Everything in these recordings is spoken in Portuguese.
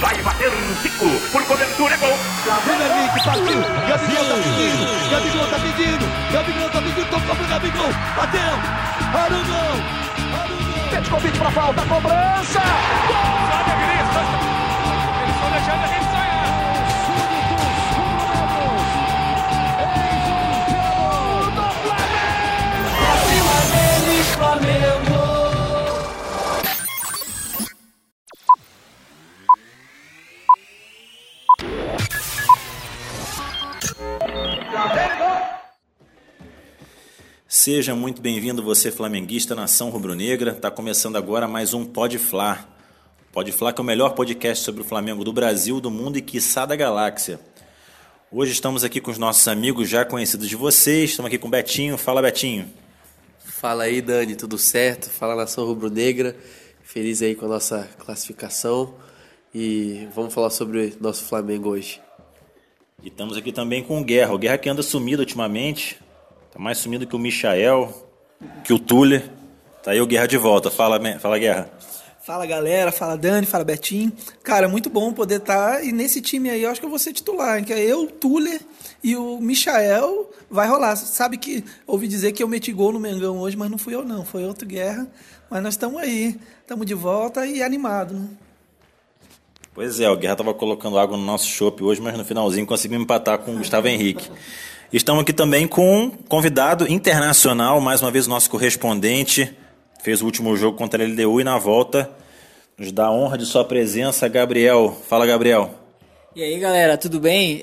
vai bater um Zico, por cobertura é gol. Bruno Henrique partiu, Gabigol tá pedindo, tocou pro Gabigol, bateu, Arão. Pede convite pra falta, cobrança, gol! Eles estão deixando a gente sonhar. Súbitos, do Flamengo! Seja muito bem-vindo, você flamenguista, nação rubro-negra. Está começando agora mais um Podflá. Podflá que é o melhor podcast sobre o Flamengo do Brasil, do mundo e quiçá da galáxia. Hoje estamos aqui com os nossos amigos já conhecidos de vocês. Estamos aqui com o Betinho. Fala, Betinho. Fala aí, Dani. Tudo certo? Fala, nação rubro-negra. Feliz aí com a nossa classificação. E vamos falar sobre o nosso Flamengo hoje. E estamos aqui também com o Guerra. O Guerra que anda sumido ultimamente. Tá mais sumido que o Michael, que o Tuller. Tá aí o Guerra de volta. Fala, Guerra. Fala, galera. Fala, Dani. Fala, Betinho. Cara, muito bom poder estar. E nesse time aí, eu acho que eu vou ser titular. Que é eu, o Tuller e o Michael. Vai rolar. Sabe que ouvi dizer que eu meti gol no Mengão hoje, mas não fui eu, não. Foi outro Guerra. Mas nós estamos aí. Estamos de volta e animado, né? Pois é, o Guerra tava colocando água no nosso chopp hoje, mas no finalzinho conseguimos empatar com o Gustavo Henrique. Estamos aqui também com um convidado internacional, mais uma vez o nosso correspondente, fez o último jogo contra a LDU e na volta nos dá a honra de sua presença, Gabriel. Fala, Gabriel. E aí, galera, tudo bem?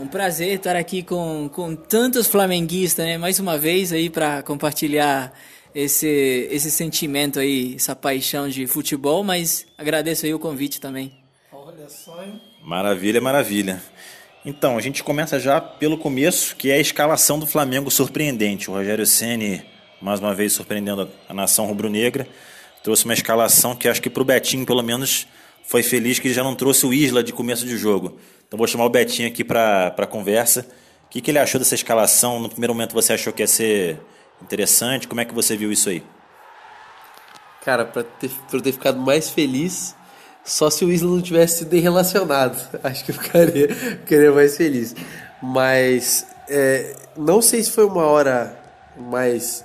Um prazer estar aqui com tantos flamenguistas, né? Mais uma vez aí para compartilhar esse sentimento aí, essa paixão de futebol, mas agradeço aí o convite também. Olha só, hein? Maravilha, maravilha. Então, a gente começa já pelo começo, que é a escalação do Flamengo surpreendente. O Rogério Ceni, mais uma vez, surpreendendo a nação rubro-negra, trouxe uma escalação que acho que para o Betinho, pelo menos, foi feliz que ele já não trouxe o Isla de começo de jogo. Então, vou chamar o Betinho aqui para a conversa. O que ele achou dessa escalação? No primeiro momento, você achou que ia ser interessante? Como é que você viu isso aí? Cara, para eu ter ficado mais feliz... Só se o Isla não tivesse sido relacionado. Acho que eu ficaria mais feliz. Mas não sei se foi uma hora mais,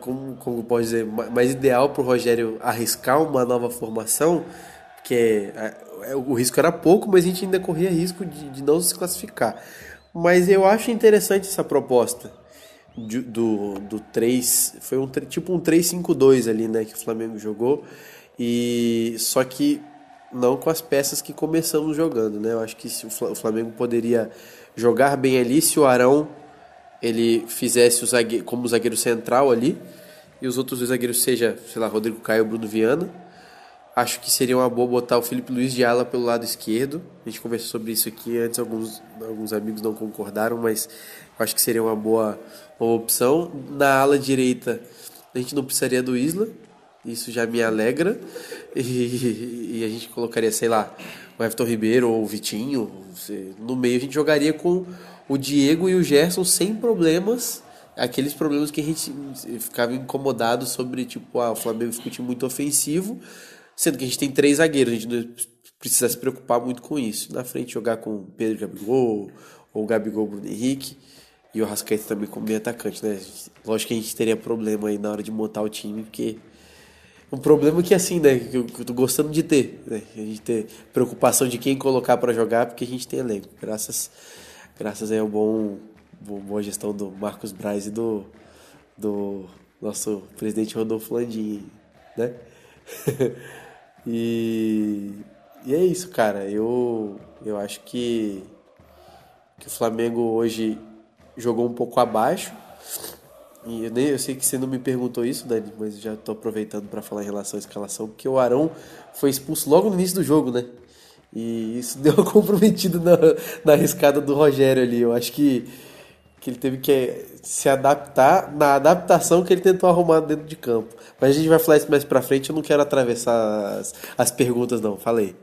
como pode dizer, mais ideal para o Rogério arriscar uma nova formação, porque o risco era pouco, mas a gente ainda corria risco de não se classificar. Mas eu acho interessante essa proposta do 3, foi tipo um 3-5-2 ali, né, que o Flamengo jogou, e só que não com as peças que começamos jogando, né? Eu acho que o Flamengo poderia jogar bem ali se o Arão ele fizesse como o zagueiro central ali e os outros dois zagueiros seja, sei lá, Rodrigo Caio ou Bruno Viana. Acho que seria uma boa botar o Felipe Luiz de ala pelo lado esquerdo. A gente conversou sobre isso aqui antes, alguns amigos não concordaram, mas acho que seria uma boa opção. Na ala direita a gente não precisaria do Isla. Isso já me alegra, e a gente colocaria, sei lá, o Everton Ribeiro ou o Vitinho. No meio a gente jogaria com o Diego e o Gerson sem problemas, aqueles problemas que a gente ficava incomodado sobre, tipo, o Flamengo ficou um time muito ofensivo, sendo que a gente tem 3 zagueiros, a gente não precisa se preocupar muito com isso. Na frente jogar com o Pedro e Gabigol, ou o Gabigol e Bruno Henrique, e o Rascaeta também como meio atacante, né? Lógico que a gente teria problema aí na hora de montar o time, porque... Um problema que, assim, né, que eu tô gostando de ter, né? A gente ter preocupação de quem colocar para jogar, porque a gente tem elenco. Graças aí ao boa gestão do Marcos Braz e do nosso presidente Rodolfo Landim, né? E é isso, cara. Eu acho que o Flamengo hoje jogou um pouco abaixo. E eu sei que você não me perguntou isso, Dani, mas já estou aproveitando para falar em relação à escalação, porque o Arão foi expulso logo no início do jogo, né? E isso deu uma comprometida na arriscada do Rogério ali. Eu acho que ele teve que se adaptar na adaptação que ele tentou arrumar dentro de campo. Mas a gente vai falar isso mais para frente, eu não quero atravessar as perguntas não, falei.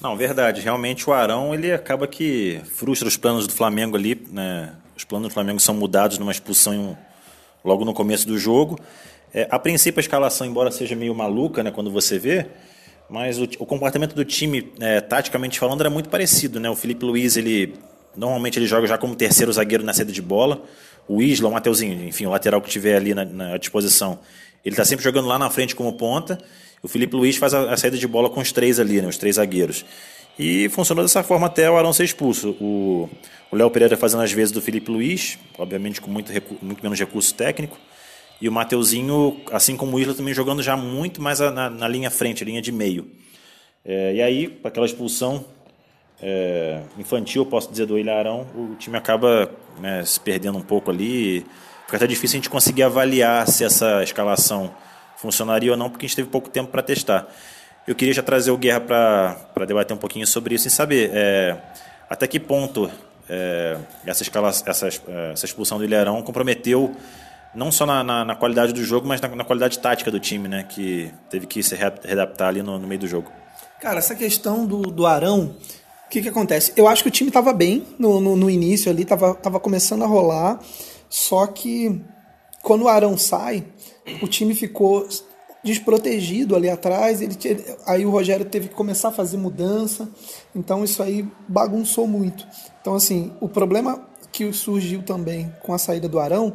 Não, verdade, realmente o Arão ele acaba que frustra os planos do Flamengo ali, né? Os planos do Flamengo são mudados numa expulsão logo no começo do jogo. A princípio, a escalação, embora seja meio maluca, né, quando você vê, mas o comportamento do time, taticamente falando, era muito parecido, né? O Felipe Luiz, ele normalmente joga já como terceiro zagueiro na saída de bola. O Isla, o Mateuzinho, enfim, o lateral que tiver ali na disposição, ele está sempre jogando lá na frente como ponta. O Felipe Luiz faz a saída de bola com os três ali, né? Os três zagueiros. E funcionou dessa forma até o Arão ser expulso. O Léo Pereira fazendo as vezes do Felipe Luiz, obviamente com muito menos recurso técnico. E o Mateuzinho, assim como o Isla, também jogando já muito mais na linha frente, linha de meio. E aí, aquela expulsão infantil, posso dizer, do Ilharão, o time acaba se perdendo um pouco ali. Fica até difícil a gente conseguir avaliar se essa escalação funcionaria ou não, porque a gente teve pouco tempo para testar. Eu queria já trazer o Guerra para debater um pouquinho sobre isso e saber até que ponto essa expulsão do Ilharão comprometeu não só na qualidade do jogo, mas na qualidade tática do time, né? Que teve que se readaptar ali no meio do jogo. Cara, essa questão do Arão, o que acontece? Eu acho que o time estava bem no início ali, estava começando a rolar, só que quando o Arão sai, o time ficou desprotegido ali atrás, aí o Rogério teve que começar a fazer mudança, então isso aí bagunçou muito. Então, assim, o problema que surgiu também com a saída do Arão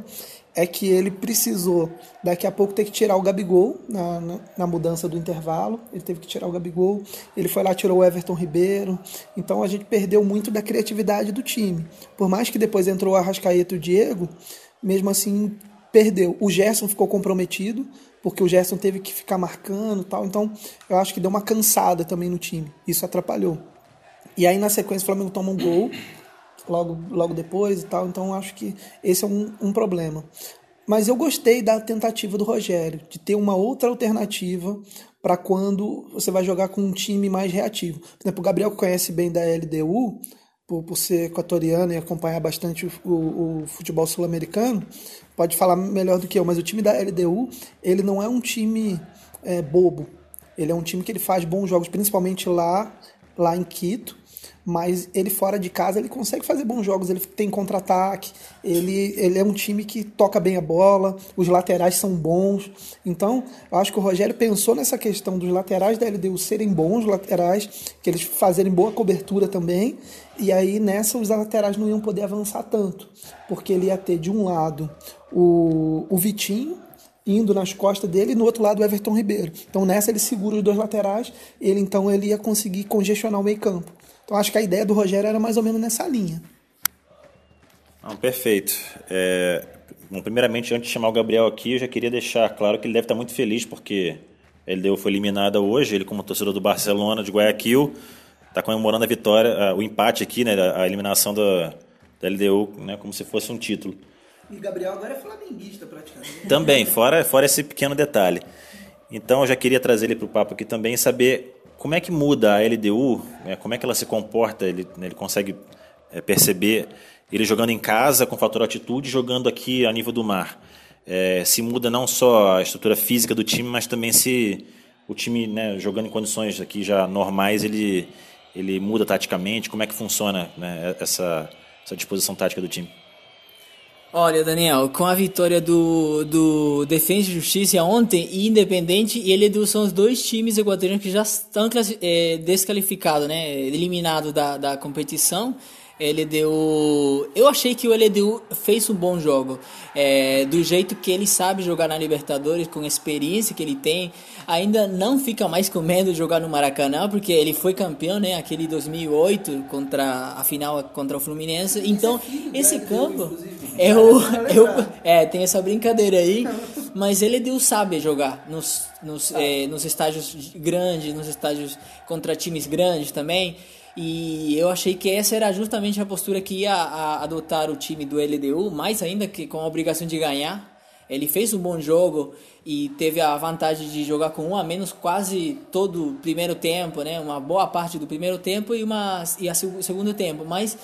é que ele precisou, daqui a pouco, ter que tirar o Gabigol na mudança do intervalo. Ele teve que tirar o Gabigol, ele foi lá, tirou o Everton Ribeiro. Então a gente perdeu muito da criatividade do time. Por mais que depois entrou o Rascaeta e o Diego, mesmo assim perdeu. O Gerson ficou comprometido, porque o Gerson teve que ficar marcando e tal. Então eu acho que deu uma cansada também no time. Isso atrapalhou. E aí na sequência o Flamengo toma um gol logo depois e tal, então acho que esse é um problema. Mas eu gostei da tentativa do Rogério, de ter uma outra alternativa para quando você vai jogar com um time mais reativo. Por exemplo, o Gabriel, que conhece bem da LDU, por ser equatoriano e acompanhar bastante o futebol sul-americano, pode falar melhor do que eu, mas o time da LDU, ele não é um time bobo. Ele é um time que ele faz bons jogos, principalmente lá em Quito, mas ele fora de casa ele consegue fazer bons jogos, ele tem contra-ataque, ele é um time que toca bem a bola, os laterais são bons. Então eu acho que o Rogério pensou nessa questão dos laterais da LDU serem bons laterais, que eles fazerem boa cobertura também, e aí nessa os laterais não iam poder avançar tanto, porque ele ia ter de um lado o Vitinho indo nas costas dele, e no outro lado o Everton Ribeiro. Então nessa ele segura os dois laterais, ele ia conseguir congestionar o meio campo. Então acho que a ideia do Rogério era mais ou menos nessa linha. Não, perfeito. Primeiramente, antes de chamar o Gabriel aqui, eu já queria deixar claro que ele deve estar muito feliz, porque a LDU foi eliminada hoje, ele como torcedor do Barcelona de Guayaquil, está comemorando a vitória, o empate aqui, né, a eliminação da LDU, né, como se fosse um título. E Gabriel agora é flamenguista praticamente. Também, fora esse pequeno detalhe. Então eu já queria trazer ele para o papo aqui também e saber como é que muda a LDU, como é que ela se comporta, ele consegue perceber ele jogando em casa com fator altitude, jogando aqui a nível do mar. Se muda não só a estrutura física do time, mas também se o time, né, jogando em condições aqui já normais, ele muda taticamente, como é que funciona, né, essa disposição tática do time. Olha, Daniel, com a vitória do Defensa e Justiça ontem e Independente e LDU são os dois times equatorianos que já estão desqualificados, né? Eliminados da competição. LDU, eu achei que o LDU fez um bom jogo, do jeito que ele sabe jogar na Libertadores, com a experiência que ele tem. Ainda não fica mais com medo de jogar no Maracanã, porque ele foi campeão, né, aquele 2008 contra o Fluminense. Então esse campo tem essa brincadeira aí, mas LDU sabe jogar nos estádios grandes, nos estádios contra times grandes também. E eu achei que essa era justamente a postura que ia adotar o time do LDU, mais ainda que com a obrigação de ganhar. Ele fez um bom jogo e teve a vantagem de jogar com um a menos quase todo o primeiro tempo, né? Uma boa parte do primeiro tempo e o segundo tempo. Mas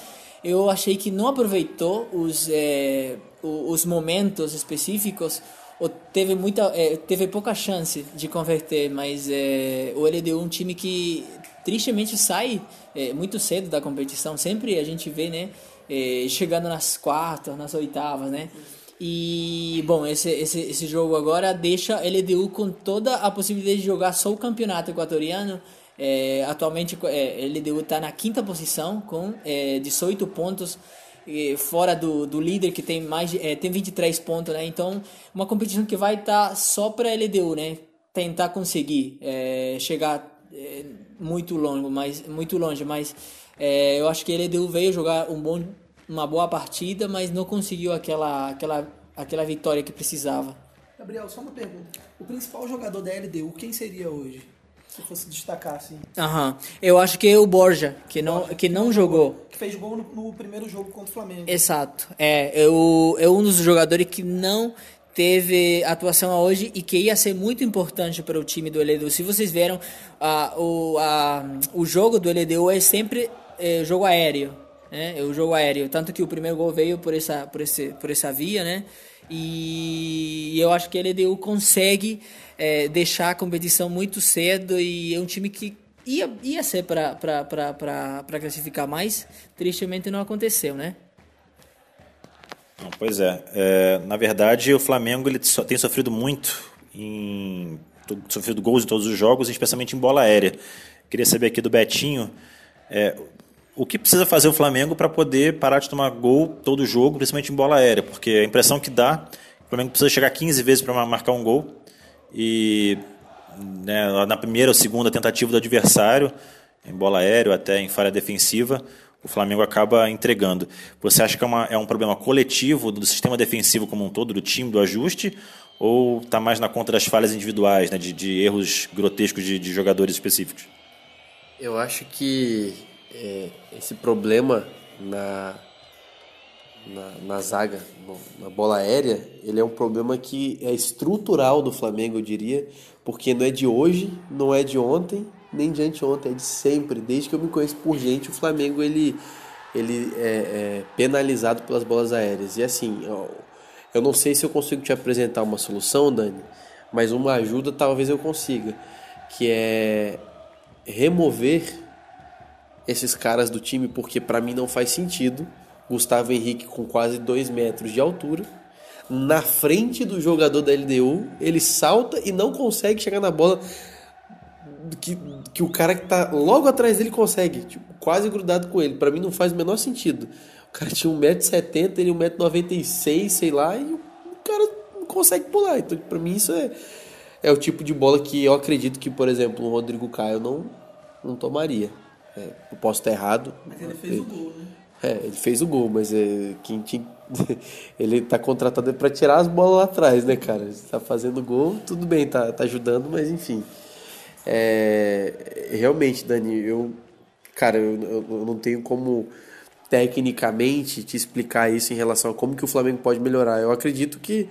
eu achei que não aproveitou os momentos específicos, ou teve pouca chance de converter, mas o LDU é um time que tristemente sai muito cedo da competição. Sempre a gente vê, né, chegando nas quartas, nas oitavas, né? E, bom, esse jogo agora deixa a LDU com toda a possibilidade de jogar só o campeonato equatoriano. Atualmente, a LDU está na quinta posição com 18 pontos, fora do líder, que tem tem 23 pontos, né? Então, uma competição que vai estar só para a LDU, né? Tentar conseguir chegar muito longe, mas eu acho que a LDU veio jogar uma boa partida, mas não conseguiu aquela vitória que precisava. Gabriel, só uma pergunta. O principal jogador da LDU, quem seria hoje? Se fosse destacar, assim. Eu acho que é o Borja, que não jogou. Que fez gol no primeiro jogo contra o Flamengo. Exato. É um dos jogadores que não teve atuação hoje e que ia ser muito importante para o time do LDU. Se vocês viram, o jogo do LDU é sempre jogo aéreo. O jogo aéreo, tanto que o primeiro gol veio por essa via, né? E eu acho que a LDU consegue deixar a competição muito cedo, e é um time que ia ser para classificar, mas tristemente não aconteceu, né? Não, pois é. Na verdade, o Flamengo ele tem sofrido muito, sofrido gols em todos os jogos, especialmente em bola aérea. Queria saber aqui do Betinho... o que precisa fazer o Flamengo para poder parar de tomar gol todo jogo, principalmente em bola aérea? Porque a impressão que dá, o Flamengo precisa chegar 15 vezes para marcar um gol. E né, na primeira ou segunda tentativa do adversário, em bola aérea, até em falha defensiva, o Flamengo acaba entregando. Você acha que é um problema coletivo do sistema defensivo como um todo, do time, do ajuste? Ou está mais na conta das falhas individuais, né, de erros grotescos de jogadores específicos? Eu acho que... esse problema na zaga, na bola aérea, ele é um problema que é estrutural do Flamengo, eu diria, porque não é de hoje, não é de ontem, nem de anteontem, é de sempre. Desde que eu me conheço por gente, o Flamengo ele é penalizado pelas bolas aéreas. E assim, eu não sei se eu consigo te apresentar uma solução, Dani, mas uma ajuda talvez eu consiga, que é remover esses caras do time, porque para mim não faz sentido. Gustavo Henrique com quase 2 metros de altura, na frente do jogador da LDU, ele salta e não consegue chegar na bola que o cara que tá logo atrás dele consegue, quase grudado com ele. Para mim não faz o menor sentido. O cara tinha 1,70m, ele 1,96m, sei lá, e o cara não consegue pular. Então para mim isso é o tipo de bola que eu acredito que, por exemplo, o Rodrigo Caio não tomaria. Eu posso estar errado. Mas ele fez o gol, né? Ele fez o gol, mas ele tá contratado para tirar as bolas lá atrás, né, cara? Ele tá fazendo gol, tudo bem, tá ajudando, mas enfim. Realmente, Dani, eu não tenho como tecnicamente te explicar isso em relação a como que o Flamengo pode melhorar. Eu acredito que,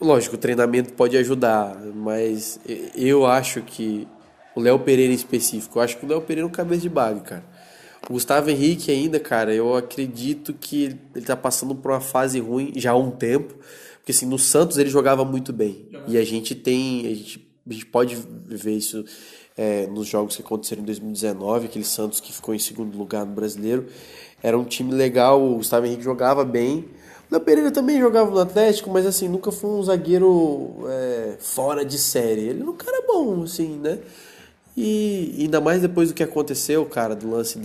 lógico, o treinamento pode ajudar, mas eu acho que o Léo Pereira em específico. Eu acho que o Léo Pereira é um cabeça de bag, cara. O Gustavo Henrique ainda, cara, eu acredito que ele tá passando por uma fase ruim já há um tempo. Porque assim, no Santos ele jogava muito bem. E a gente pode ver isso nos jogos que aconteceram em 2019. Aquele Santos que ficou em segundo lugar no Brasileiro. Era um time legal, o Gustavo Henrique jogava bem. O Léo Pereira também jogava no Atlético, mas assim, nunca foi um zagueiro fora de série. Ele era um cara bom, assim, né? E ainda mais depois do que aconteceu, cara, do lance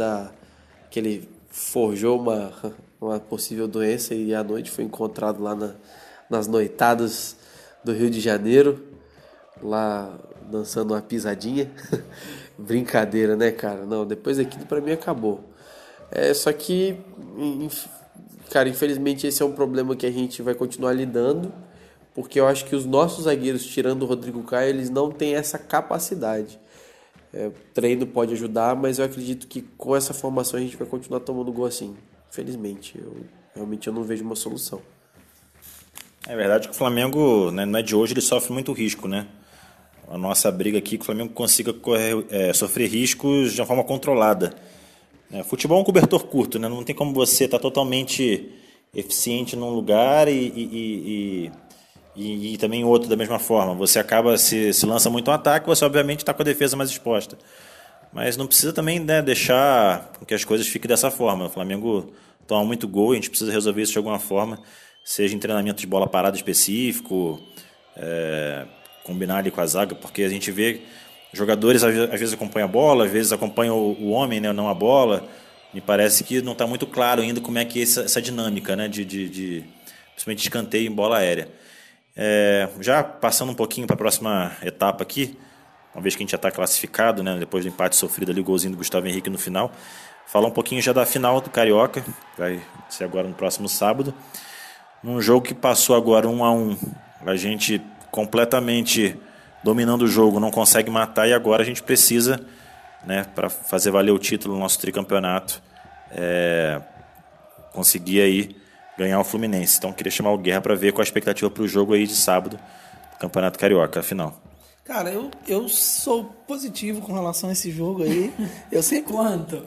que ele forjou uma possível doença e à noite foi encontrado lá nas noitadas do Rio de Janeiro, lá dançando uma pisadinha. Brincadeira, né, cara? Não, depois daquilo pra mim acabou. Só que, cara, infelizmente esse é um problema que a gente vai continuar lidando, porque eu acho que os nossos zagueiros, tirando o Rodrigo Caio, eles não têm essa capacidade. Treino pode ajudar, mas eu acredito que com essa formação a gente vai continuar tomando gol assim. Infelizmente, eu não vejo uma solução. É verdade que o Flamengo, né, não é de hoje, ele sofre muito risco, né? A nossa briga aqui é que o Flamengo consiga sofrer riscos de uma forma controlada. Futebol é um cobertor curto, né? Não tem como você estar totalmente eficiente num lugar e também outro da mesma forma. Você acaba, se lança muito um ataque, você obviamente está com a defesa mais exposta. Mas não precisa também, né, deixar que as coisas fiquem dessa forma. O Flamengo toma muito gol, a gente precisa resolver isso de alguma forma. seja em treinamento de bola parada específico, combinar ali com a zaga, porque a gente vê jogadores às vezes acompanham a bola, às vezes acompanham o homem, né, não a bola. Me parece que não está muito claro ainda como é que é essa dinâmica, né, principalmente escanteio em bola aérea. Já passando um pouquinho para a próxima etapa aqui, uma vez que a gente já está classificado, né, depois do empate sofrido ali, o golzinho do Gustavo Henrique no final, falar um pouquinho já da final do Carioca, vai ser agora no próximo sábado, num jogo que passou agora 1-1, a gente completamente dominando o jogo, não consegue matar, e agora a gente precisa, né, para fazer valer o título no nosso tricampeonato, conseguir aí ganhar o Fluminense. Então queria chamar o Guerra para ver qual a expectativa para o jogo aí de sábado do Campeonato Carioca, afinal. Cara, eu sou positivo com relação a esse jogo aí. Eu sempre... Quanto?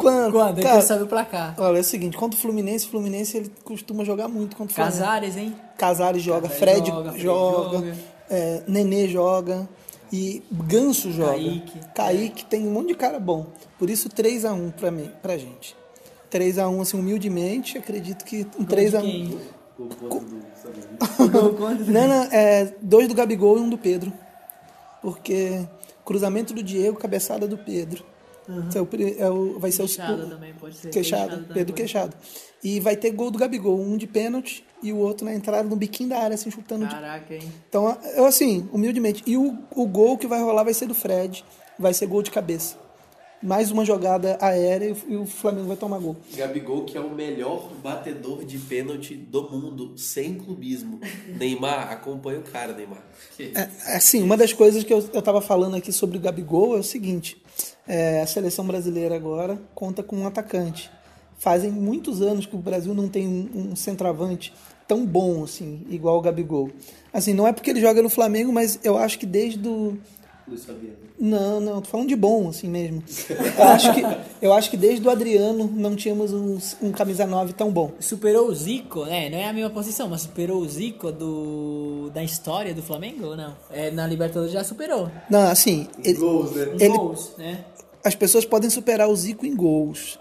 Cara, sabe o placar. Olha, é o seguinte, contra o Fluminense, ele costuma jogar muito contra o Fluminense. Casares, hein? Casares joga, Fred joga. Nenê joga. E Ganso joga. Kaique, tem um monte de cara bom. Por isso 3-1 pra gente. 3-1, assim, humildemente, acredito que um 3-1. Não, dois do Gabigol e um do Pedro. Porque cruzamento do Diego, cabeçada do Pedro. Uhum. Vai ser o segundo. Também pode ser. Pedro queixado. E vai ter gol do Gabigol, um de pênalti e o outro na entrada, no biquinho da área, assim, chutando. Caraca, hein? Então, eu assim, humildemente. E o gol que vai rolar vai ser do Fred, vai ser gol de cabeça. Mais uma jogada aérea e o Flamengo vai tomar gol. Gabigol, que é o melhor batedor de pênalti do mundo, sem clubismo. Neymar, acompanha o cara, Neymar. Assim, uma das coisas que eu estava falando aqui sobre o Gabigol é o seguinte. A seleção brasileira agora conta com um atacante. Fazem muitos anos que o Brasil não tem um centroavante tão bom, assim, igual o Gabigol. Assim, não é porque ele joga no Flamengo, mas eu acho que desde o... Não, tô falando de bom, assim mesmo. Eu acho que desde o Adriano não tínhamos um camisa 9 tão bom. Superou o Zico, né? Não é a mesma posição, mas superou o Zico da história do Flamengo ou não? Na Libertadores já superou. Não, assim... Em gols, né? As pessoas podem superar o Zico em gols.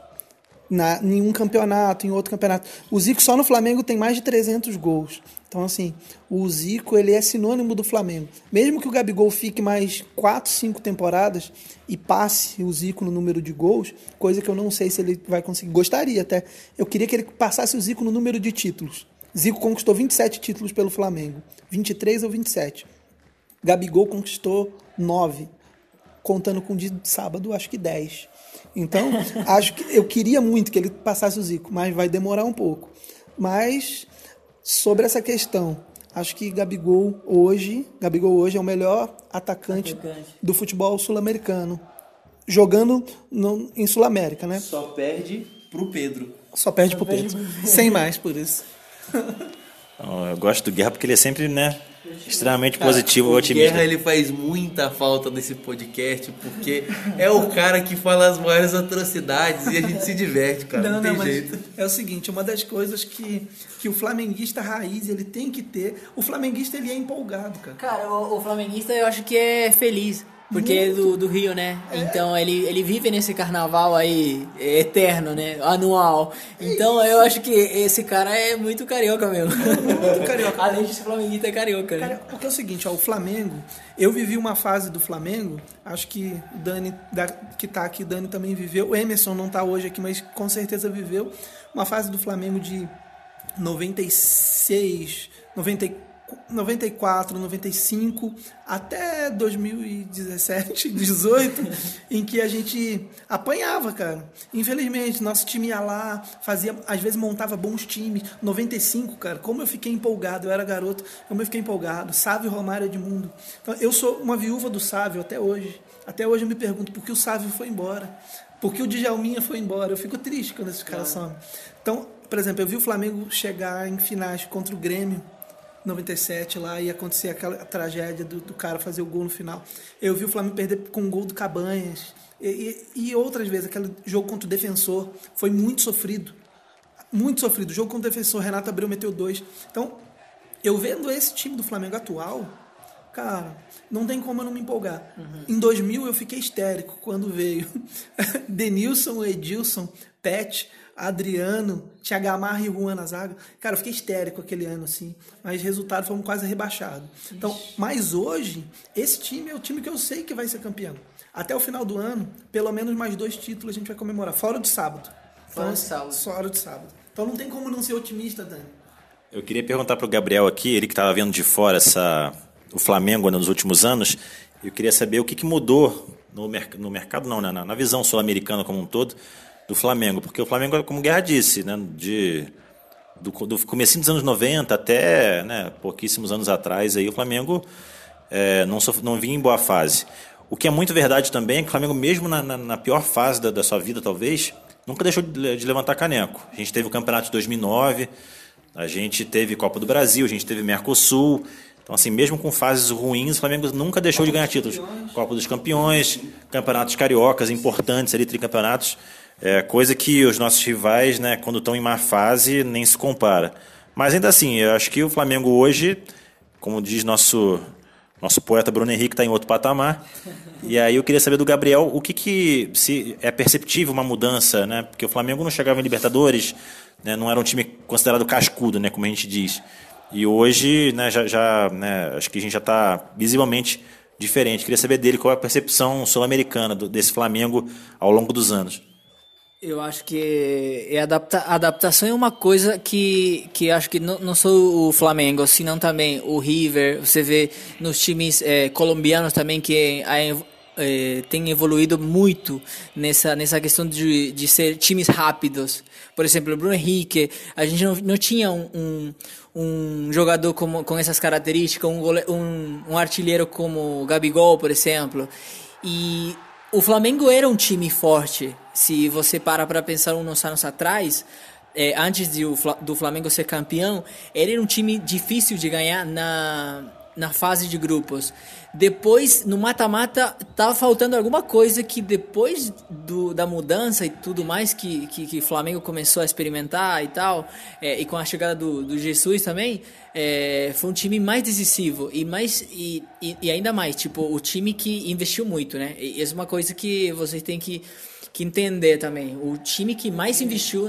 Em um campeonato, em outro campeonato. O Zico só no Flamengo tem mais de 300 gols. Então, assim, o Zico, ele é sinônimo do Flamengo. Mesmo que o Gabigol fique mais 4, 5 temporadas e passe o Zico no número de gols, coisa que eu não sei se ele vai conseguir. Gostaria até. Eu queria que ele passasse o Zico no número de títulos. Zico conquistou 27 títulos pelo Flamengo. 23 ou 27. Gabigol conquistou 9. Contando com o de sábado, acho que 10. Então, acho que eu queria muito que ele passasse o Zico, mas vai demorar um pouco. Mas... sobre essa questão, acho que Gabigol hoje é o melhor atacante do futebol sul-americano, jogando em Sul-América, né? Só perde pro Pedro. Sem mais, por isso. Eu gosto do Guerra porque ele é sempre, né, extremamente positivo e otimista. O Guerra, ele faz muita falta nesse podcast, porque é o cara que fala as maiores atrocidades e a gente se diverte, cara. Não tem jeito. É o seguinte, uma das coisas que o flamenguista raiz, ele tem que ter... O flamenguista, ele é empolgado, cara. Cara, o flamenguista, eu acho que é feliz, porque é do Rio, né? Então, ele vive nesse carnaval aí eterno, né? Anual. Então, eu acho que esse cara é muito carioca mesmo. Muito carioca. Além de ser flamenguista, é carioca, né? Porque é o seguinte, o Flamengo... Eu vivi uma fase do Flamengo, acho que o Dani, que tá aqui, Dani também viveu. O Emerson não tá hoje aqui, mas com certeza viveu. Uma fase do Flamengo de 96, 94. 94, 95 até 2017, 18, em que a gente apanhava, cara. Infelizmente, nosso time ia lá, fazia, às vezes montava bons times. 95, cara, como eu fiquei empolgado, eu era garoto, como eu fiquei empolgado. Sávio, Romário, Edmundo. Então, eu sou uma viúva do Sávio até hoje. Até hoje eu me pergunto por que o Sávio foi embora, por que o Djalminha foi embora. Eu fico triste quando esses caras somem. Então, por exemplo, eu vi o Flamengo chegar em finais contra o Grêmio 97 lá, e acontecer aquela tragédia do cara fazer o gol no final. Eu vi o Flamengo perder com o gol do Cabanhas e outras vezes. Aquele jogo contra o Defensor foi muito sofrido, o jogo contra o Defensor, Renato Abreu meteu 2. Então, eu vendo esse time do Flamengo atual, Cara, não tem como eu não me empolgar. Uhum. Em 2000 eu fiquei histérico quando veio Denilson, Edilson, Pet, Adriano, Thiago Amarra e Juan na zaga. Cara, eu fiquei histérico aquele ano, assim. Mas resultado, fomos quase rebaixados. Então, mas hoje, esse time é o time que eu sei que vai ser campeão. Até o final do ano, pelo menos mais 2 títulos a gente vai comemorar. Fora o de sábado. Fora de sábado. Fora de sábado. Então não tem como não ser otimista, Dani. Eu queria perguntar para o Gabriel aqui, ele que estava vendo de fora o Flamengo nos últimos anos, eu queria saber o que mudou no mercado, não, na visão sul-americana como um todo, do Flamengo. Porque o Flamengo, como o Guerra disse, né, do comecinho dos anos 90 até, né, pouquíssimos anos atrás, aí, o Flamengo não vinha em boa fase. O que é muito verdade também é que o Flamengo, mesmo na pior fase da sua vida, talvez, nunca deixou de levantar caneco. A gente teve o Campeonato de 2009, a gente teve Copa do Brasil, a gente teve Mercosul. Então, assim, mesmo com fases ruins, o Flamengo nunca deixou de ganhar títulos. Copa dos Campeões, campeonatos cariocas importantes ali, tricampeonatos. Coisa que os nossos rivais, né, quando estão em má fase, nem se compara. Mas ainda assim, eu acho que o Flamengo hoje, como diz nosso poeta Bruno Henrique, está em outro patamar. E aí eu queria saber do Gabriel o que se é perceptível uma mudança, né? Porque o Flamengo não chegava em Libertadores, né? Não era um time considerado cascudo, né? Como a gente diz. E hoje, né, já, acho que a gente já está visivelmente diferente. Queria saber dele qual é a percepção sul-americana desse Flamengo ao longo dos anos. Eu acho que adaptação é uma coisa que acho que não só o Flamengo, senão também o River. Você vê nos times colombianos também que tem evoluído muito nessa questão de ser times rápidos. Por exemplo, o Bruno Henrique, a gente não tinha um jogador com essas características, um artilheiro como o Gabigol, por exemplo. E o Flamengo era um time forte. Se você para pensar uns anos atrás, antes do Flamengo ser campeão, ele era um time difícil de ganhar na fase de grupos. Depois, no mata-mata, estava faltando alguma coisa que depois da mudança e tudo mais que o Flamengo começou a experimentar e tal, e com a chegada do Jesus também, foi um time mais decisivo e ainda mais, tipo, o time que investiu muito, né? E essa é uma coisa que vocês têm que entender também. O time que mais investiu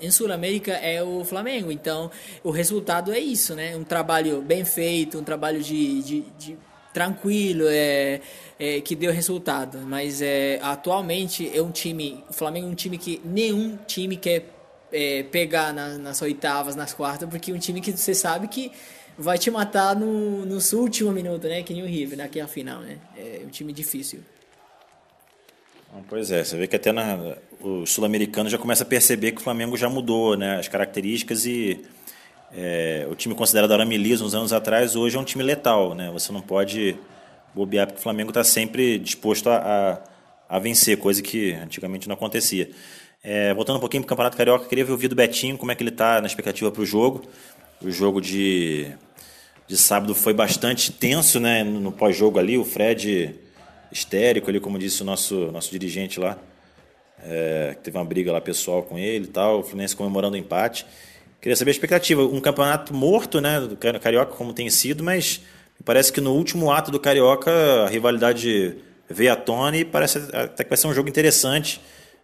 em Sul-América é o Flamengo. Então, o resultado é isso, né? Um trabalho bem feito, um trabalho de tranquilo, que deu resultado. Mas, atualmente, o Flamengo é um time que nenhum time quer pegar nas oitavas, nas quartas, porque é um time que você sabe que vai te matar nos últimos minutos, né? Que nem o River, naquela final, né? É um time difícil. Pois é, você vê que até os sul-americanos já começam a perceber que o Flamengo já mudou, né, as características e o time considerado Aramelis uns anos atrás, hoje é um time letal, né, você não pode bobear porque o Flamengo está sempre disposto a vencer, coisa que antigamente não acontecia. Voltando um pouquinho para o Campeonato Carioca, queria ouvir do Betinho como é que ele está na expectativa para o jogo. O jogo de sábado foi bastante tenso, né, no pós-jogo ali, o Fred histérico ali, como disse o nosso dirigente lá, que teve uma briga lá pessoal com ele e tal, o Fluminense comemorando o empate. Queria saber a expectativa, um campeonato morto, né, do Carioca, como tem sido, mas parece que no último ato do Carioca a rivalidade veio à tona e parece até que vai ser um jogo interessante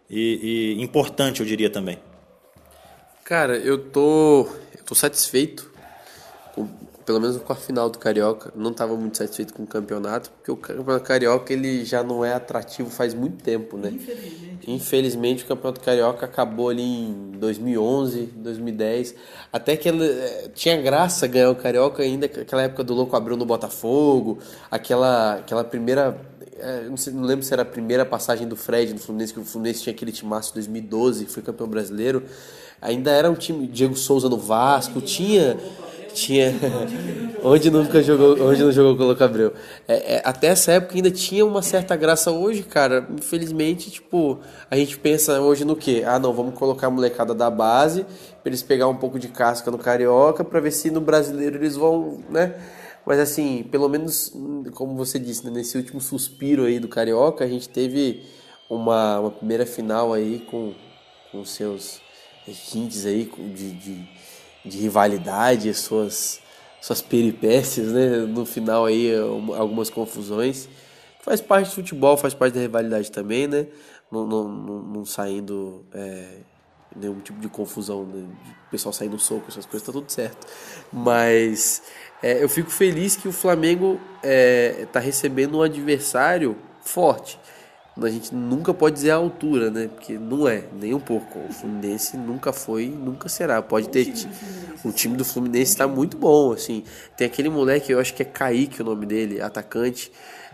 e importante, eu diria também. Cara, eu tô satisfeito com pelo menos com a final do Carioca. Não estava muito satisfeito com o campeonato, porque o Campeonato Carioca ele já não é atrativo faz muito tempo, né? Infelizmente o Campeonato Carioca acabou ali em 2011, 2010. Até que tinha graça ganhar o Carioca ainda, aquela época do Louco Abreu no Botafogo, aquela primeira... Não lembro se era a primeira passagem do Fred no Fluminense, que o Fluminense tinha aquele timaço em 2012, que foi campeão brasileiro. Ainda era um time... Diego Souza no Vasco, tinha onde não jogou com o Louco Abreu. Até essa época ainda tinha uma certa graça. Hoje, cara, infelizmente, tipo, a gente pensa hoje no quê? Ah, não, vamos colocar a molecada da base pra eles pegar um pouco de casca no Carioca pra ver se no Brasileiro eles vão, né? Mas assim, pelo menos, como você disse, né, nesse último suspiro aí do Carioca, a gente teve uma primeira final aí com seus requintes aí de rivalidade, suas suas peripécias, né? No final aí algumas confusões. Faz parte do futebol, faz parte da rivalidade também, né? Não saindo nenhum tipo de confusão, né? O pessoal saindo soco, essas coisas, tá tudo certo. Mas eu fico feliz que o Flamengo tá recebendo um adversário forte. A gente nunca pode dizer a altura, né? Porque não é, nem um pouco. O Fluminense nunca foi, nunca será. Pode ter. O time do Fluminense tá muito bom, assim. Tem aquele moleque, eu acho que é Kaique o nome dele, atacante.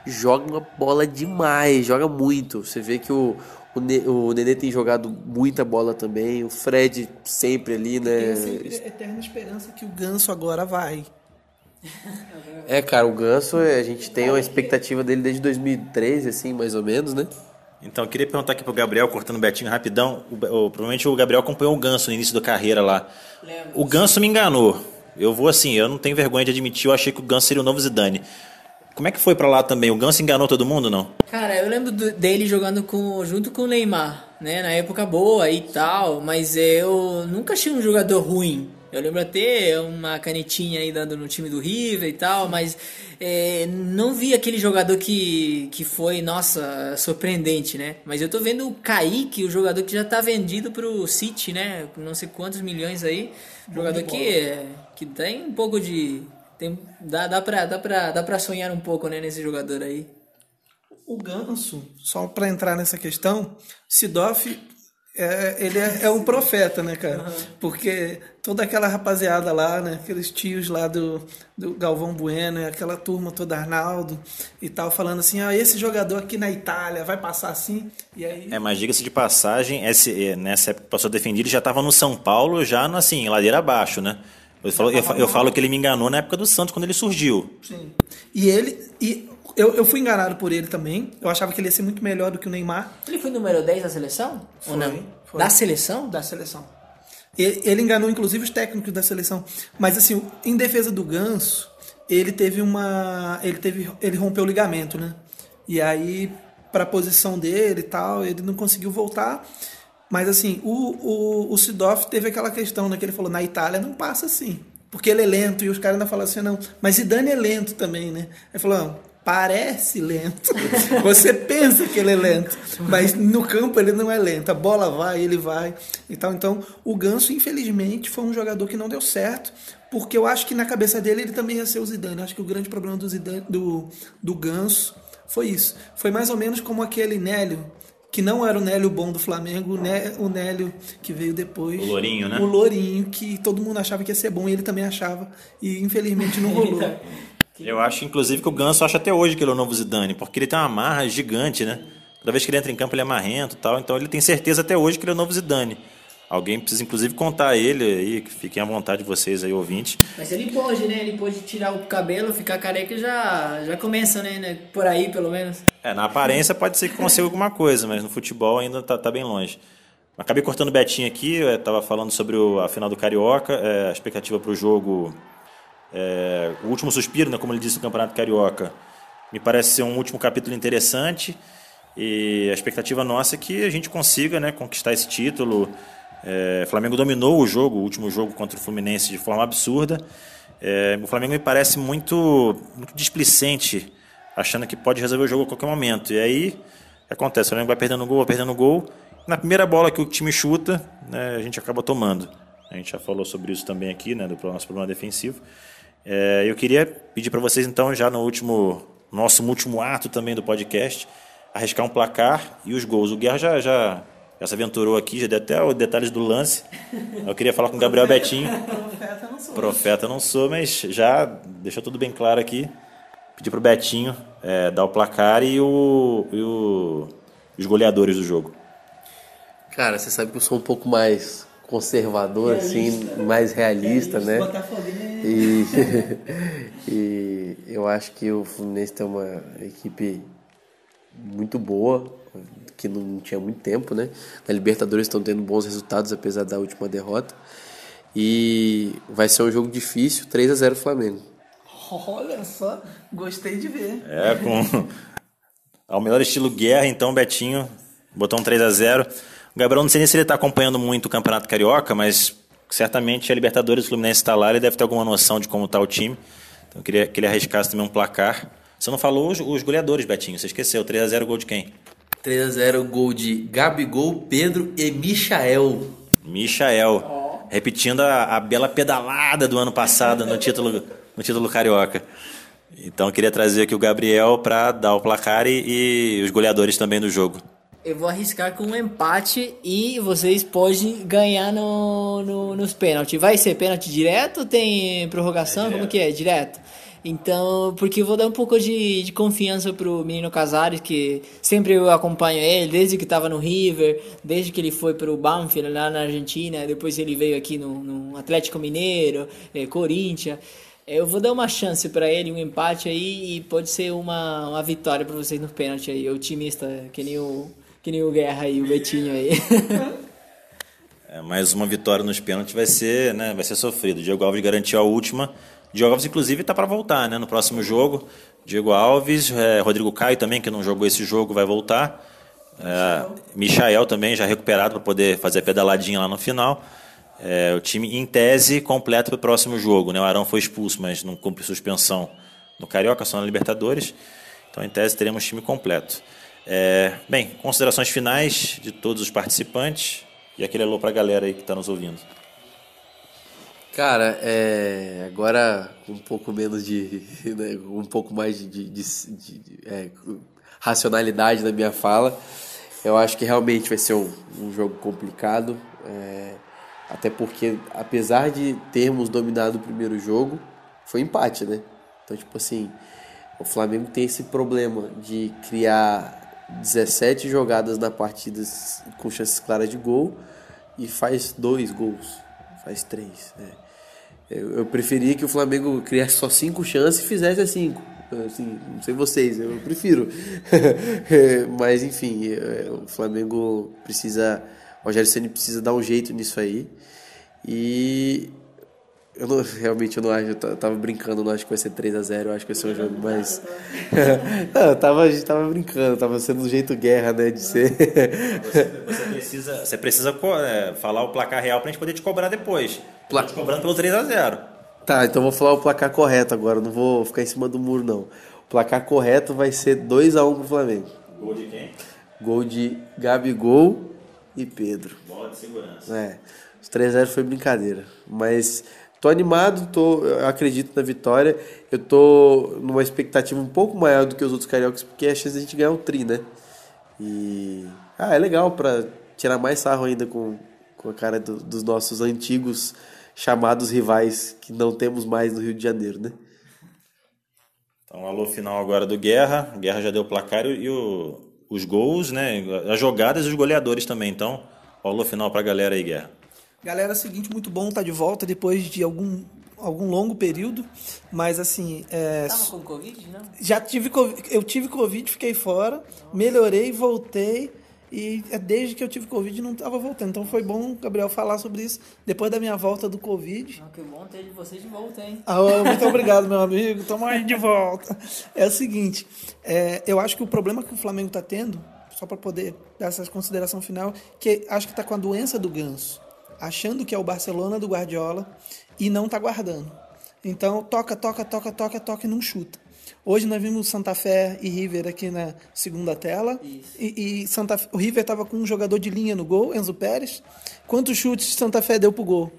Joga uma bola demais, joga muito. Você vê que o Nenê tem jogado muita bola também. O Fred sempre ali, né? Tem sempre a eterna esperança que o Ganso agora vai. Cara, o Ganso, a gente tem uma expectativa dele desde 2013, assim, mais ou menos, né? Então, eu queria perguntar aqui pro Gabriel, cortando o Betinho rapidão. Provavelmente o Gabriel acompanhou o Ganso no início da carreira lá. O Ganso me enganou. Eu não tenho vergonha de admitir, eu achei que o Ganso seria o novo Zidane. Como é que foi pra lá também? O Ganso enganou todo mundo, não? Cara, eu lembro dele jogando junto com o Neymar, né? Na época boa e tal, mas eu nunca achei um jogador ruim. Eu lembro até uma canetinha aí dando no time do River e tal, mas não vi aquele jogador que foi, nossa, surpreendente, né? Mas eu tô vendo o Kaique, o jogador que já tá vendido pro City, né? Por não sei quantos milhões aí. Jogador que tem um pouco de... Dá pra sonhar um pouco, né, nesse jogador aí. O Ganso, só pra entrar nessa questão, Sidoff, ele é um profeta, né, cara? Uhum. Porque toda aquela rapaziada lá, né, aqueles tios lá do Galvão Bueno, aquela turma toda, Arnaldo e tal, falando assim, esse jogador aqui na Itália vai passar assim, e aí... Mas diga-se de passagem, nessa época que passou defendido, ele já tava no São Paulo, já, assim, ladeira abaixo, né? Eu falo que ele me enganou na época do Santos, quando ele surgiu. Sim. E eu fui enganado por ele também. Eu achava que ele ia ser muito melhor do que o Neymar. Ele foi número 10 da seleção? Foi, ou não? Foi. Da seleção? Da seleção. Ele enganou, inclusive, os técnicos da seleção. Mas, assim, em defesa do Ganso, ele rompeu o ligamento, né? E aí, pra posição dele e tal, ele não conseguiu voltar... Mas assim, o Sidoff teve aquela questão, né, que ele falou, na Itália não passa assim, porque ele é lento, e os caras ainda falam assim, não, mas Zidane é lento também, né? Ele falou, parece lento, você pensa que ele é lento, mas no campo ele não é lento, a bola vai, ele vai e tal. Então o Ganso, infelizmente, foi um jogador que não deu certo, porque eu acho que na cabeça dele ele também ia ser o Zidane. Eu acho que o grande problema do Zidane, do Ganso foi isso, foi mais ou menos como aquele Nélio, que não era o Nélio bom do Flamengo, né? O Nélio que veio depois. O Lourinho, né? O Lourinho, que todo mundo achava que ia ser bom, e ele também achava, e infelizmente não rolou. Eu acho, inclusive, que o Ganso acha até hoje que ele é o novo Zidane, porque ele tem uma marra gigante, né? Toda vez que ele entra em campo ele é marrento e tal, então ele tem certeza até hoje que ele é o novo Zidane. Alguém precisa, inclusive, contar ele aí, que fiquem à vontade vocês aí, ouvintes. Mas ele pode, né? Ele pode tirar o cabelo, ficar careca e já começa, né? Por aí, pelo menos. Na aparência pode ser que consiga alguma coisa, mas no futebol ainda tá bem longe. Acabei cortando o Betinho aqui, eu tava falando sobre a final do Carioca, a expectativa pro jogo, o último suspiro, né? Como ele disse, o Campeonato Carioca. Me parece ser um último capítulo interessante, e a expectativa nossa é que a gente consiga, né, conquistar esse título. Flamengo dominou o último jogo contra o Fluminense, de forma absurda. O Flamengo me parece muito, muito displicente, achando que pode resolver o jogo a qualquer momento. E aí, o que acontece? O Flamengo vai perdendo gol. Na primeira bola que o time chuta, né, a gente acaba tomando. A gente já falou sobre isso também aqui, né, do nosso problema defensivo. Eu queria pedir para vocês, então, já no nosso último ato também do podcast, arriscar um placar e os gols. O Guerra já se aventurou aqui, já deu até os detalhes do lance. Eu queria falar com o Gabriel Betinho. Profeta não sou, mas já deixou tudo bem claro aqui. Pedi pro Betinho dar o placar e os goleadores do jogo. Cara, você sabe que eu sou um pouco mais conservador, realista, assim, mais realista, né? E eu acho que o Fluminense tem uma equipe muito boa, que não tinha muito tempo, né? Na Libertadores estão tendo bons resultados, apesar da última derrota. E vai ser um jogo difícil, 3-0 Flamengo. Olha só, gostei de ver. Ao melhor estilo Guerra, então, Betinho botou um 3-0. O Gabriel, não sei nem se ele está acompanhando muito o Campeonato Carioca, mas certamente a Libertadores, o Fluminense está lá, ele deve ter alguma noção de como está o time. Então eu queria que ele arriscasse também um placar. Você não falou os goleadores, Betinho, você esqueceu. 3-0, gol de quem? 3-0, gol de Gabigol, Pedro e Michael. Michael, oh. Repetindo a bela pedalada do ano passado no título carioca. Então eu queria trazer aqui o Gabriel para dar o placar e os goleadores também do jogo. Eu vou arriscar com um empate e vocês podem ganhar nos pênaltis. Vai ser pênalti direto? Tem prorrogação? Como que é? Direto? Então, porque eu vou dar um pouco de confiança pro menino Casares, que sempre eu acompanho ele, desde que estava no River, desde que ele foi pro Banfield lá na Argentina, depois ele veio aqui no Atlético Mineiro, Corinthians. Eu vou dar uma chance para ele, um empate aí, e pode ser uma vitória para vocês no pênalti aí. Otimista, que nem o Guerra e o Betinho aí. Mais uma vitória nos pênaltis vai ser sofrido. Diego Alves garantiu a última. Diego Alves, inclusive, está para voltar, né? No próximo jogo. Diego Alves, Rodrigo Caio também, que não jogou esse jogo, vai voltar. Michael também, já recuperado para poder fazer a pedaladinha lá no final. O time, em tese, completo para o próximo jogo, né? O Arão foi expulso, mas não cumpre suspensão no Carioca, só na Libertadores. Então, em tese, teremos time completo. Bem, considerações finais de todos os participantes e aquele alô para a galera aí que está nos ouvindo. Cara, agora um pouco menos de... Né, um pouco mais de racionalidade na minha fala. Eu acho que realmente vai ser um jogo complicado. Até porque, apesar de termos dominado o primeiro jogo, foi empate, né? Então, tipo assim, o Flamengo tem esse problema de criar 17 jogadas na partida com chances claras de gol e faz 2 gols, faz 3, né? Eu preferia que o Flamengo criasse só 5 chances e fizesse 5. Assim, não sei vocês, eu prefiro. Mas, enfim, o Flamengo precisa... O Rogério Ceni precisa dar um jeito nisso aí. E eu não acho, eu tava brincando, não acho que vai ser 3-0, eu acho que vai ser um jogo mais... Não, eu tava brincando, tava sendo um jeito Guerra, né, de ser... Você precisa falar o placar real pra gente poder te cobrar depois. Tô te cobrando pelo 3-0. Tá, então vou falar o placar correto agora, não vou ficar em cima do muro, não. O placar correto vai ser 2-1 pro Flamengo. Gol de quem? Gol de Gabigol e Pedro. Bola de segurança. Os 3-0 foi brincadeira. Mas tô animado, eu acredito na vitória. Eu tô numa expectativa um pouco maior do que os outros cariocas, porque é a chance de a gente ganhar o tri, né? E... é legal pra tirar mais sarro ainda com a cara dos nossos antigos chamados rivais que não temos mais no Rio de Janeiro, né? Então, alô final agora do Guerra. O Guerra já deu o placar e os gols, né? As jogadas e os goleadores também. Então, alô final pra galera aí, Guerra. Galera, é o seguinte, muito bom estar de volta depois de algum longo período, mas assim... Tava com Covid, não? Já tive Covid, eu tive Covid, fiquei fora, melhorei, voltei, e desde que eu tive Covid não tava voltando, então foi bom o Gabriel falar sobre isso depois da minha volta do Covid. Ah, que bom ter você de volta, hein? Muito obrigado, meu amigo, tamo aí de volta. É o seguinte, eu acho que o problema que o Flamengo tá tendo, só para poder dar essa consideração final, que acho que tá com a doença do Ganso, achando que é o Barcelona do Guardiola e não tá guardando. Então toca e não chuta. Hoje nós vimos Santa Fé e River aqui na segunda tela. E o River estava com um jogador de linha no gol, Enzo Pérez. Quantos chutes Santa Fé deu pro gol?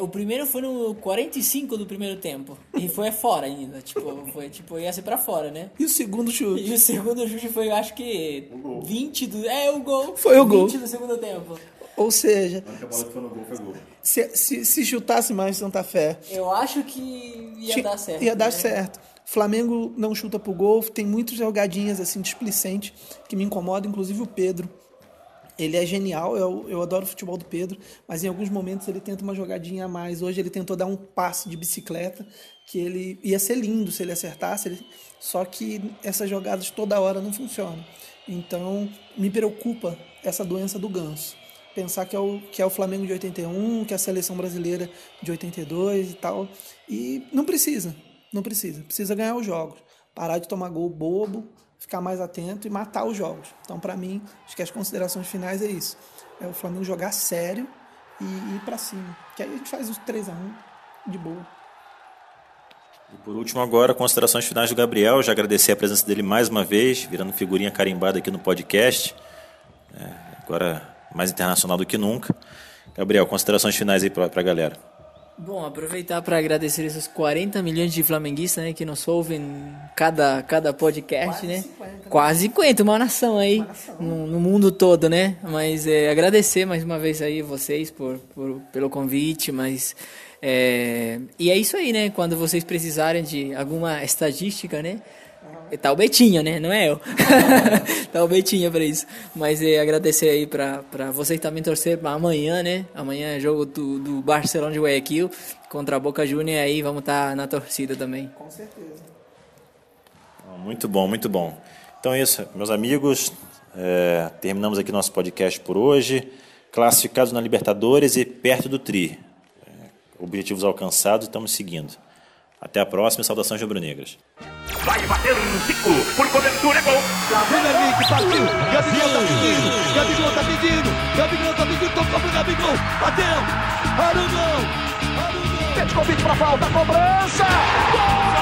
O primeiro foi no 45 do primeiro tempo. E foi fora ainda. Tipo, ia ser pra fora, né? E o segundo chute? E o segundo chute foi, eu acho que... O 20 do... o gol. Foi o gol. 20 do segundo tempo. Ou seja... A única bola que foi no gol foi gol. Se chutasse mais Santa Fé... Eu acho que ia dar certo. Ia dar, né? Certo. Flamengo não chuta pro gol, tem muitas jogadinhas assim displicentes que me incomodam, inclusive o Pedro. Ele é genial, eu adoro o futebol do Pedro, mas em alguns momentos ele tenta uma jogadinha a mais. Hoje ele tentou dar um passe de bicicleta, que ele ia ser lindo se ele acertasse, só que essas jogadas toda hora não funcionam. Então me preocupa essa doença do Ganso. Pensar que é o Flamengo de 81, que é a seleção brasileira de 82 e tal, e não precisa. Não precisa ganhar os jogos, parar de tomar gol bobo, ficar mais atento e matar os jogos. Então, para mim, acho que as considerações finais é isso. É o Flamengo jogar sério e ir pra cima. Que aí a gente faz os 3-1 de boa. E por último agora, considerações finais do Gabriel. Já agradecer a presença dele mais uma vez, virando figurinha carimbada aqui no podcast. Agora mais internacional do que nunca. Gabriel, considerações finais aí pra galera. Bom, aproveitar para agradecer esses 40 milhões de flamenguistas, né, que nos ouvem cada podcast, quase, né? 50, quase 50, uma nação aí, no mundo todo, né? Mas agradecer mais uma vez aí vocês pelo convite, mas... E é isso aí, né? Quando vocês precisarem de alguma estatística, né? Tá o Betinho, né? Não é eu. Tá o Betinho pra isso. Mas agradecer aí pra vocês também torcer pra amanhã, né? Amanhã é jogo do Barcelona de Guayaquil contra a Boca Juniors. Aí vamos estar na torcida também. Com certeza. Muito bom, muito bom. Então é isso, meus amigos. Terminamos aqui nosso podcast por hoje. Classificados na Libertadores e perto do Tri. Objetivos alcançados, estamos seguindo. Até a próxima e saudações rubro-negras. Vai bater um Zico, por cobertura é gol. Bruno Henrique partiu, Gabigol tá pedindo, tocou pro Gabigol, bateu, Arão, Pedro convite pra falta, cobrança, gol!